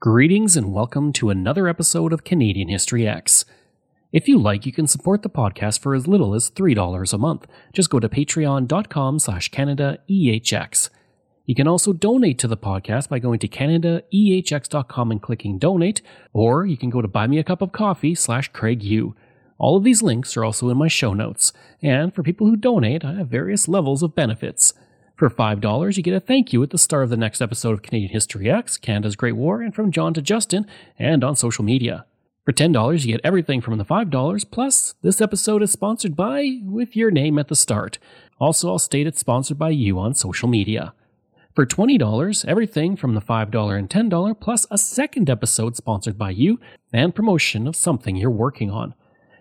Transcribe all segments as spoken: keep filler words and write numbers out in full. Greetings and welcome to another episode of Canadian History X. If you like, you can support the podcast for as little as three dollars a month. Just go to patreon.com slash CanadaEHX. You can also donate to the podcast by going to CanadaEHX dot com and clicking donate, or you can go to buymeacupofcoffee slash Craig U. All of these links are also in my show notes, and for people who donate, I have various levels of benefits. For five dollars, you get a thank you at the start of the next episode of Canadian History X, Canada's Great War, and From John to Justin, and on social media. For ten dollars, you get everything from the five dollars, plus this episode is sponsored by, with your name at the start. Also, I'll state it's sponsored by you on social media. For twenty dollars, everything from the five dollars and ten dollars, plus a second episode sponsored by you, and promotion of something you're working on.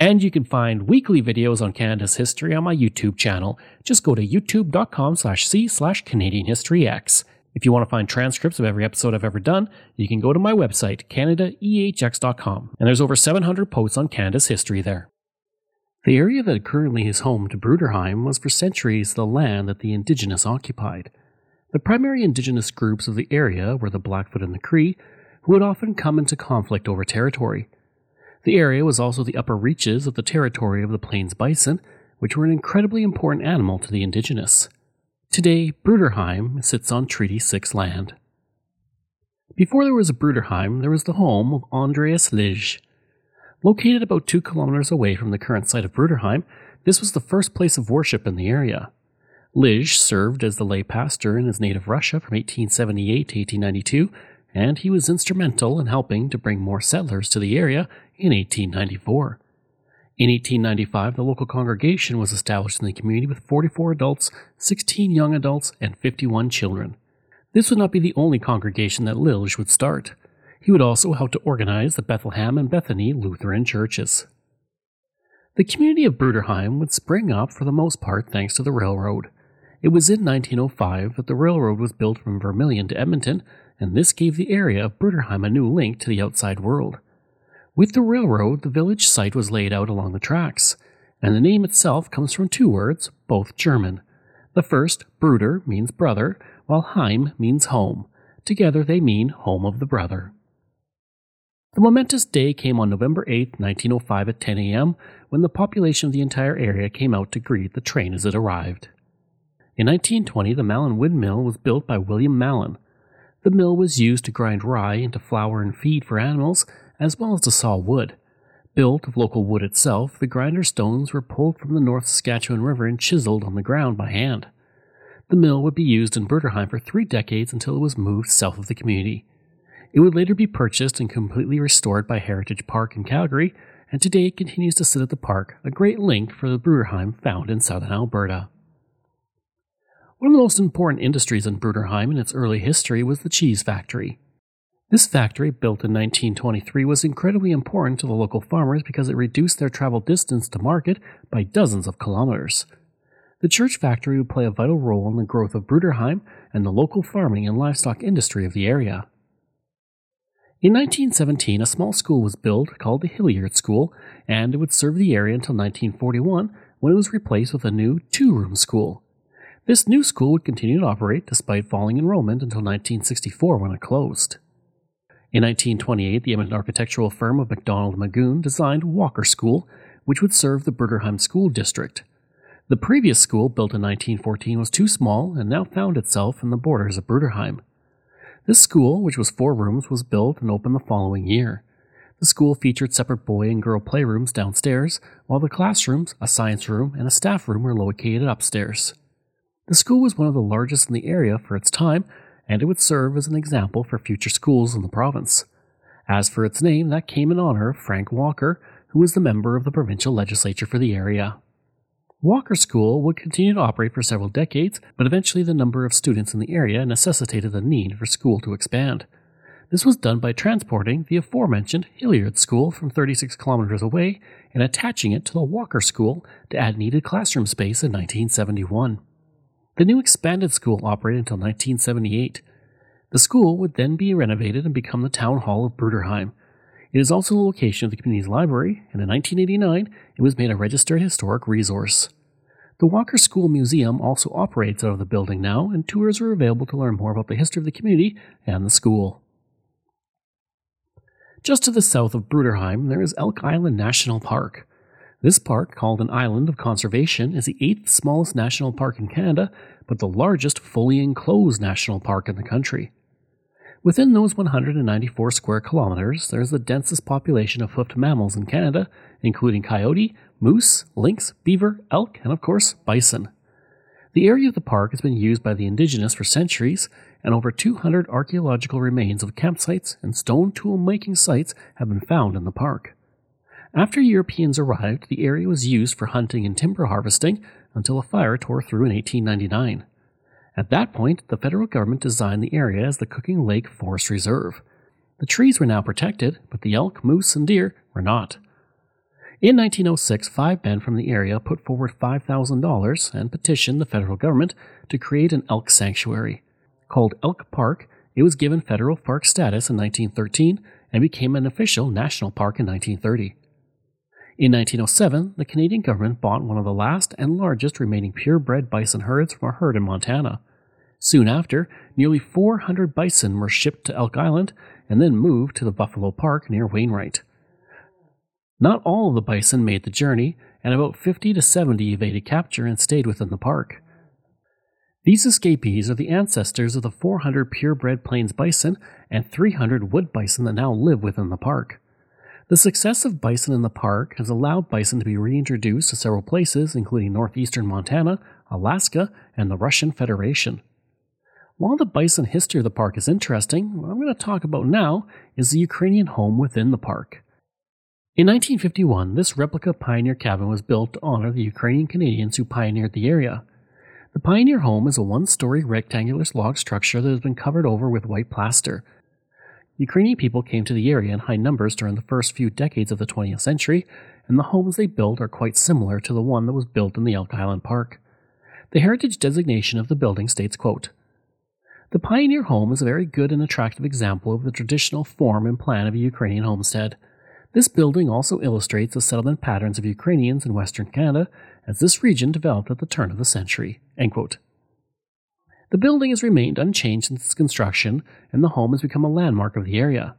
And you can find weekly videos on Canada's history on my YouTube channel. Just go to youtube.com slash c slash Canadian History X. If you want to find transcripts of every episode I've ever done, you can go to my website, CanadaEHX dot com, and there's over seven hundred posts on Canada's history there. The area that currently is home to Bruderheim was for centuries the land that the Indigenous occupied. The primary Indigenous groups of the area were the Blackfoot and the Cree, who would often come into conflict over territory. The area was also the upper reaches of the territory of the Plains bison, which were an incredibly important animal to the Indigenous. Today, Bruderheim sits on Treaty six land. Before there was a Bruderheim, there was the home of Andreas Lij. Located about two kilometers away from the current site of Bruderheim, this was the first place of worship in the area. Lij served as the lay pastor in his native Russia from eighteen seventy-eight to eighteen ninety-two, and he was instrumental in helping to bring more settlers to the area in eighteen ninety-four. In eighteen ninety-five, the local congregation was established in the community with forty-four adults, sixteen young adults, and fifty-one children. This would not be the only congregation that Lij would start. He would also help to organize the Bethlehem and Bethany Lutheran churches. The community of Bruderheim would spring up for the most part thanks to the railroad. It was in nineteen oh five that the railroad was built from Vermilion to Edmonton, and this gave the area of Bruderheim a new link to the outside world. With the railroad, the village site was laid out along the tracks, and the name itself comes from two words, both German. The first, Bruder, means brother, while Heim means home. Together they mean home of the brother. The momentous day came on November eighth, nineteen oh five at ten a.m. when the population of the entire area came out to greet the train as it arrived. In nineteen twenty, the Mallon windmill was built by William Mallon. The mill was used to grind rye into flour and feed for animals, as well as to saw wood. Built of local wood itself, the grinder stones were pulled from the North Saskatchewan River and chiseled on the ground by hand. The mill would be used in Bruderheim for three decades until it was moved south of the community. It would later be purchased and completely restored by Heritage Park in Calgary, and today it continues to sit at the park, a great link for the Bruderheim found in southern Alberta. One of the most important industries in Bruderheim in its early history was the cheese factory. This factory, built in nineteen twenty-three, was incredibly important to the local farmers because it reduced their travel distance to market by dozens of kilometers. The church factory would play a vital role in the growth of Bruderheim and the local farming and livestock industry of the area. In nineteen seventeen, a small school was built called the Hilliard School, and it would serve the area until nineteen forty-one, when it was replaced with a new two-room school. This new school would continue to operate despite falling enrollment until nineteen sixty-four, when it closed. In nineteen twenty-eight, the Edmonton architectural firm of MacDonald and Magoon designed Walker School, which would serve the Bruderheim School District. The previous school, built in nineteen fourteen, was too small and now found itself in the borders of Bruderheim. This school, which was four rooms, was built and opened the following year. The school featured separate boy and girl playrooms downstairs, while the classrooms, a science room, and a staff room were located upstairs. The school was one of the largest in the area for its time, and it would serve as an example for future schools in the province. As for its name, that came in honor of Frank Walker, who was the member of the provincial legislature for the area. Walker School would continue to operate for several decades, but eventually the number of students in the area necessitated the need for school to expand. This was done by transporting the aforementioned Hilliard School from thirty-six kilometers away and attaching it to the Walker School to add needed classroom space in nineteen seventy-one. The new expanded school operated until nineteen seventy-eight. The school would then be renovated and become the town hall of Bruderheim. It is also the location of the community's library, and in nineteen eighty-nine, it was made a registered historic resource. The Walker School Museum also operates out of the building now, and tours are available to learn more about the history of the community and the school. Just to the south of Bruderheim, there is Elk Island National Park. This park, called an Island of Conservation, is the eighth smallest national park in Canada, but the largest fully enclosed national park in the country. Within those one hundred ninety-four square kilometers, there is the densest population of hoofed mammals in Canada, including coyote, moose, lynx, beaver, elk, and of course, bison. The area of the park has been used by the Indigenous for centuries, and over two hundred archaeological remains of campsites and stone tool-making sites have been found in the park. After Europeans arrived, the area was used for hunting and timber harvesting until a fire tore through in eighteen ninety-nine. At that point, the federal government designed the area as the Cooking Lake Forest Reserve. The trees were now protected, but the elk, moose, and deer were not. In nineteen oh six, five men from the area put forward five thousand dollars and petitioned the federal government to create an elk sanctuary. Called Elk Park, it was given federal park status in nineteen thirteen and became an official national park in nineteen thirty. In nineteen oh seven, the Canadian government bought one of the last and largest remaining purebred bison herds from a herd in Montana. Soon after, nearly four hundred bison were shipped to Elk Island and then moved to the Buffalo Park near Wainwright. Not all of the bison made the journey, and about fifty to seventy evaded capture and stayed within the park. These escapees are the ancestors of the four hundred purebred plains bison and three hundred wood bison that now live within the park. The success of bison in the park has allowed bison to be reintroduced to several places, including northeastern Montana, Alaska, and the Russian Federation. While the bison history of the park is interesting, what I'm going to talk about now is the Ukrainian home within the park. In nineteen fifty-one, this replica pioneer cabin was built to honor the Ukrainian Canadians who pioneered the area. The pioneer home is a one-story rectangular log structure that has been covered over with white plaster. Ukrainian people came to the area in high numbers during the first few decades of the twentieth century, and the homes they built are quite similar to the one that was built in the Elk Island Park. The heritage designation of the building states, quote, "The pioneer home is a very good and attractive example of the traditional form and plan of a Ukrainian homestead. This building also illustrates the settlement patterns of Ukrainians in Western Canada as this region developed at the turn of the century." End quote. The building has remained unchanged since its construction, and the home has become a landmark of the area.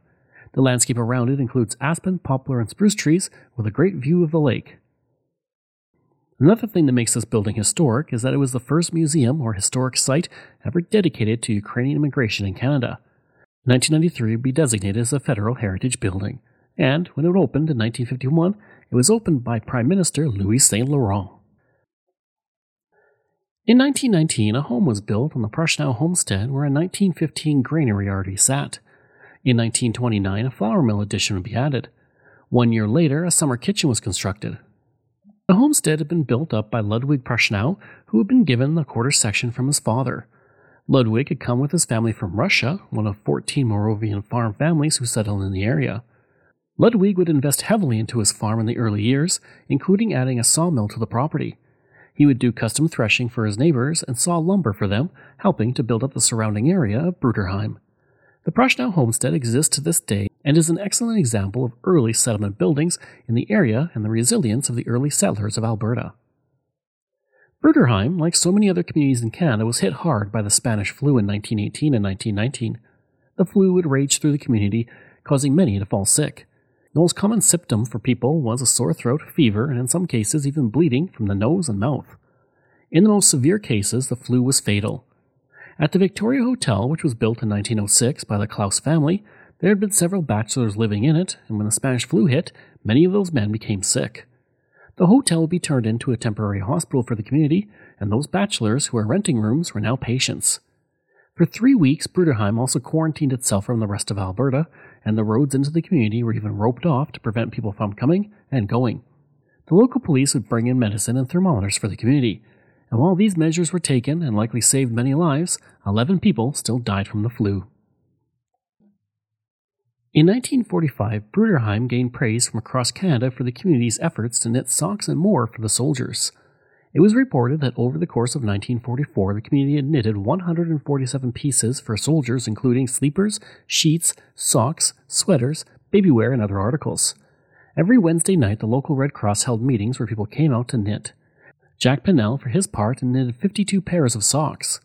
The landscape around it includes aspen, poplar, and spruce trees with a great view of the lake. Another thing that makes this building historic is that it was the first museum or historic site ever dedicated to Ukrainian immigration in Canada. nineteen ninety-three would be designated as a Federal Heritage Building, and when it opened in nineteen fifty-one, it was opened by Prime Minister Louis Saint-Laurent. In nineteen nineteen, a home was built on the Prashnau homestead where a nineteen fifteen granary already sat. In nineteen twenty-nine, a flour mill addition would be added. One year later, a summer kitchen was constructed. The homestead had been built up by Ludwig Prashnau, who had been given the quarter section from his father. Ludwig had come with his family from Russia, one of fourteen Moravian farm families who settled in the area. Ludwig would invest heavily into his farm in the early years, including adding a sawmill to the property. He would do custom threshing for his neighbors and saw lumber for them, helping to build up the surrounding area of Bruderheim. The Prashnau homestead exists to this day and is an excellent example of early settlement buildings in the area and the resilience of the early settlers of Alberta. Bruderheim, like so many other communities in Canada, was hit hard by the Spanish flu in nineteen eighteen and nineteen nineteen. The flu would rage through the community, causing many to fall sick. The most common symptom for people was a sore throat, fever, and in some cases even bleeding from the nose and mouth. In the most severe cases, the flu was fatal. At the Victoria Hotel, which was built in nineteen oh six by the Klaus family, there had been several bachelors living in it, and when the Spanish flu hit, many of those men became sick. The hotel would be turned into a temporary hospital for the community, and those bachelors who were renting rooms were now patients. For three weeks, Bruderheim also quarantined itself from the rest of Alberta, and the roads into the community were even roped off to prevent people from coming and going. The local police would bring in medicine and thermometers for the community, and while these measures were taken and likely saved many lives, eleven people still died from the flu. In nineteen forty-five, Bruderheim gained praise from across Canada for the community's efforts to knit socks and more for the soldiers. It was reported that over the course of nineteen forty-four, the community had knitted one hundred forty-seven pieces for soldiers, including sleepers, sheets, socks, sweaters, baby wear, and other articles. Every Wednesday night, the local Red Cross held meetings where people came out to knit. Jack Pennell, for his part, knitted fifty-two pairs of socks.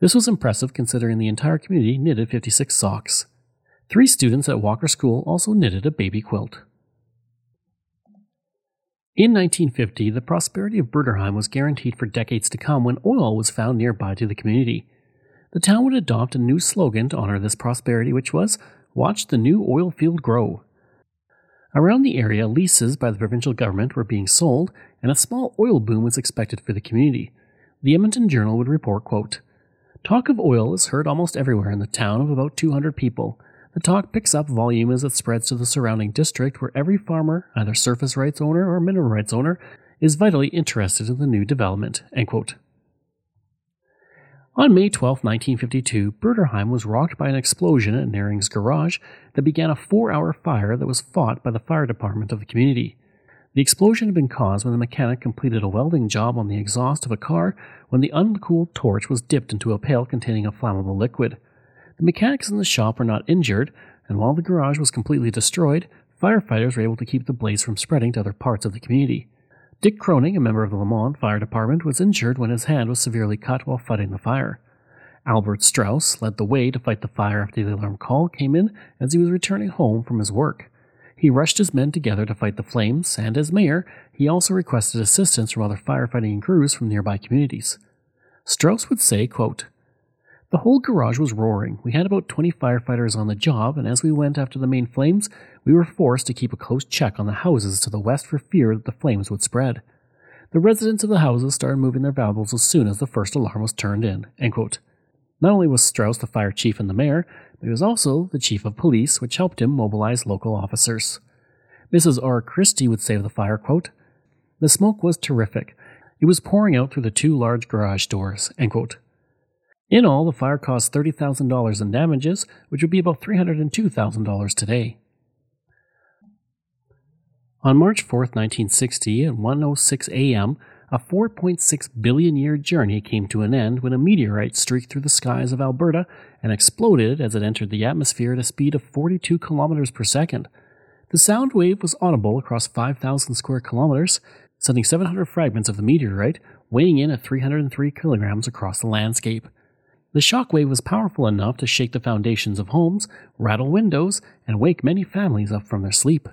This was impressive considering the entire community knitted fifty-six socks. Three students at Walker School also knitted a baby quilt. In nineteen fifty, the prosperity of Bruderheim was guaranteed for decades to come when oil was found nearby to the community. The town would adopt a new slogan to honor this prosperity, which was, "Watch the new oil field grow." Around the area, leases by the provincial government were being sold, and a small oil boom was expected for the community. The Edmonton Journal would report, quote, "Talk of oil is heard almost everywhere in the town of about two hundred people. The talk picks up volume as it spreads to the surrounding district where every farmer, either surface rights owner or mineral rights owner, is vitally interested in the new development." End quote. On May twelfth, nineteen fifty-two, Bruderheim was rocked by an explosion at Nehring's garage that began a four-hour fire that was fought by the fire department of the community. The explosion had been caused when the mechanic completed a welding job on the exhaust of a car when the uncooled torch was dipped into a pail containing a flammable liquid. The mechanics in the shop were not injured, and while the garage was completely destroyed, firefighters were able to keep the blaze from spreading to other parts of the community. Dick Croning, a member of the Mallon Fire Department, was injured when his hand was severely cut while fighting the fire. Albert Strauss led the way to fight the fire after the alarm call came in as he was returning home from his work. He rushed his men together to fight the flames, and as mayor, he also requested assistance from other firefighting crews from nearby communities. Strauss would say, quote, "The whole garage was roaring. We had about twenty firefighters on the job, and as we went after the main flames, we were forced to keep a close check on the houses to the west for fear that the flames would spread. The residents of the houses started moving their valuables as soon as the first alarm was turned in." End quote. Not only was Strauss the fire chief and the mayor, but he was also the chief of police, which helped him mobilize local officers. Missus R. Christie would say of the fire, quote, "The smoke was terrific. It was pouring out through the two large garage doors." End quote. In all, the fire caused thirty thousand dollars in damages, which would be about three hundred two thousand dollars today. On March fourth, nineteen sixty, at one oh six a.m., a four point six billion year journey came to an end when a meteorite streaked through the skies of Alberta and exploded as it entered the atmosphere at a speed of forty-two kilometers per second. The sound wave was audible across five thousand square kilometers, sending seven hundred fragments of the meteorite, weighing in at three hundred three kilograms across the landscape. The shockwave was powerful enough to shake the foundations of homes, rattle windows, and wake many families up from their sleep.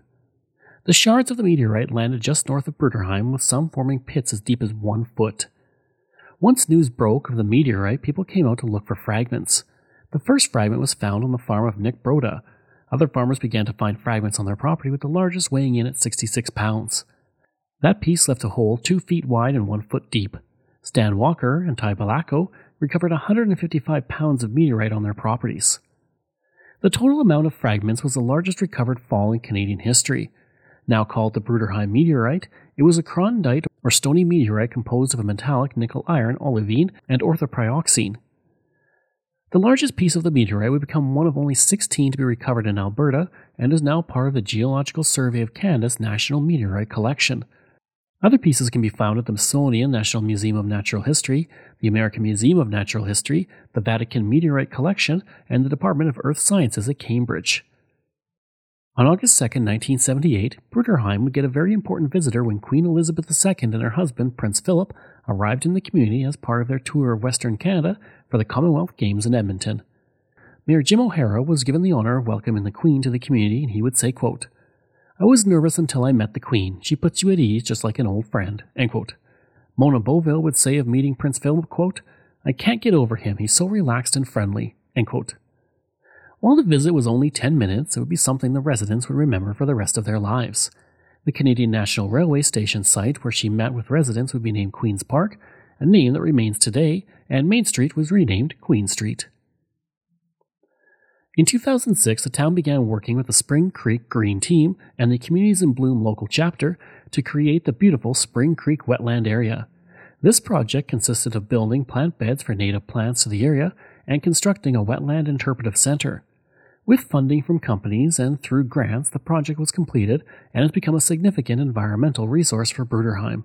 The shards of the meteorite landed just north of Bruderheim, with some forming pits as deep as one foot. Once news broke of the meteorite, people came out to look for fragments. The first fragment was found on the farm of Nick Broda. Other farmers began to find fragments on their property, with the largest weighing in at sixty-six pounds. That piece left a hole two feet wide and one foot deep. Stan Walker and Ty Balacco recovered one hundred fifty-five pounds of meteorite on their properties. The total amount of fragments was the largest recovered fall in Canadian history. Now called the Bruderheim meteorite, it was a crondite or stony meteorite composed of a metallic nickel-iron olivine and orthopyroxene. The largest piece of the meteorite would become one of only sixteen to be recovered in Alberta and is now part of the Geological Survey of Canada's National Meteorite Collection. Other pieces can be found at the Smithsonian National Museum of Natural History, the American Museum of Natural History, the Vatican Meteorite Collection, and the Department of Earth Sciences at Cambridge. On August second, nineteen seventy-eight, Bruderheim would get a very important visitor when Queen Elizabeth the Second and her husband, Prince Philip, arrived in the community as part of their tour of Western Canada for the Commonwealth Games in Edmonton. Mayor Jim O'Hara was given the honor of welcoming the Queen to the community, and he would say, quote, "I was nervous until I met the Queen. She puts you at ease just like an old friend." End quote. Mona Beauville would say of meeting Prince Philip, quote, "I can't get over him. He's so relaxed and friendly." End quote. While the visit was only ten minutes, it would be something the residents would remember for the rest of their lives. The Canadian National Railway Station site where she met with residents would be named Queen's Park, a name that remains today, and Main Street was renamed Queen Street. In two thousand six, the town began working with the Spring Creek Green Team and the Communities in Bloom local chapter to create the beautiful Spring Creek wetland area. This project consisted of building plant beds for native plants to the area and constructing a wetland interpretive center. With funding from companies and through grants, the project was completed and has become a significant environmental resource for Bruderheim.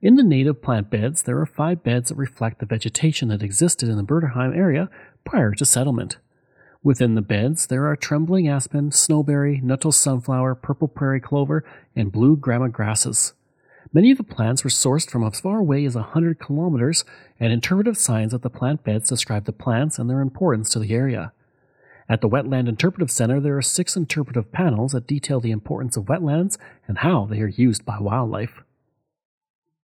In the native plant beds, there are five beds that reflect the vegetation that existed in the Bruderheim area prior to settlement. Within the beds, there are trembling aspen, snowberry, nuttall sunflower, purple prairie clover, and blue gramma grasses. Many of the plants were sourced from as far away as one hundred kilometers, and interpretive signs at the plant beds describe the plants and their importance to the area. At the Wetland Interpretive Center, there are six interpretive panels that detail the importance of wetlands and how they are used by wildlife.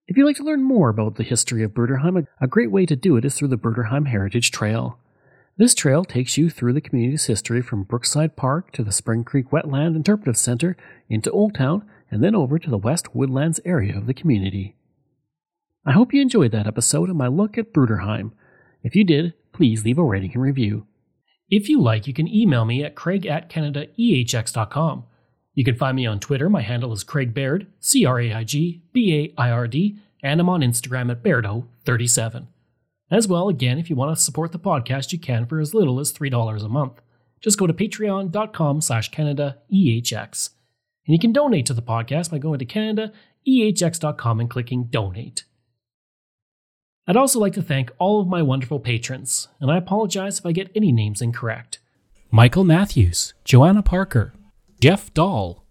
If you'd like to learn more about the history of Bruderheim, a great way to do it is through the Bruderheim Heritage Trail. This trail takes you through the community's history from Brookside Park to the Spring Creek Wetland Interpretive Center into Old Town and then over to the West Woodlands area of the community. I hope you enjoyed that episode and my look at Bruderheim. If you did, please leave a rating and review. If you like, you can email me at craig at canada e h x dot com. You can find me on Twitter. My handle is Craig Baird, C R A I G B A I R D, and I'm on Instagram at Bairdo thirty-seven. As well, again, if you want to support the podcast, you can for as little as three dollars a month. Just go to patreon dot com slash Canada E H X. And you can donate to the podcast by going to Canada E H X dot com and clicking Donate. I'd also like to thank all of my wonderful patrons, and I apologize if I get any names incorrect. Michael Matthews, Joanna Parker, Jeff Dahl,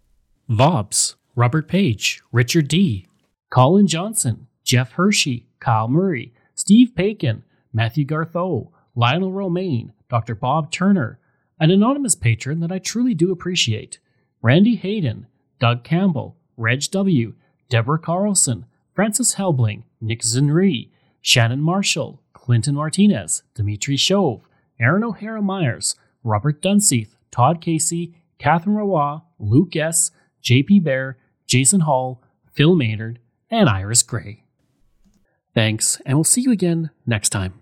Vobs, Robert Page, Richard D., Colin Johnson, Jeff Hershey, Kyle Murray, Steve Pakin, Matthew Gartho, Lionel Romaine, Doctor Bob Turner, an anonymous patron that I truly do appreciate, Randy Hayden, Doug Campbell, Reg W., Deborah Carlson, Francis Helbling, Nick Zinri, Shannon Marshall, Clinton Martinez, Dimitri Chauve, Aaron O'Hara Myers, Robert Dunseith, Todd Casey, Catherine Rawa, Luke S., J P Bear, Jason Hall, Phil Maynard, and Iris Gray. Thanks, and we'll see you again next time.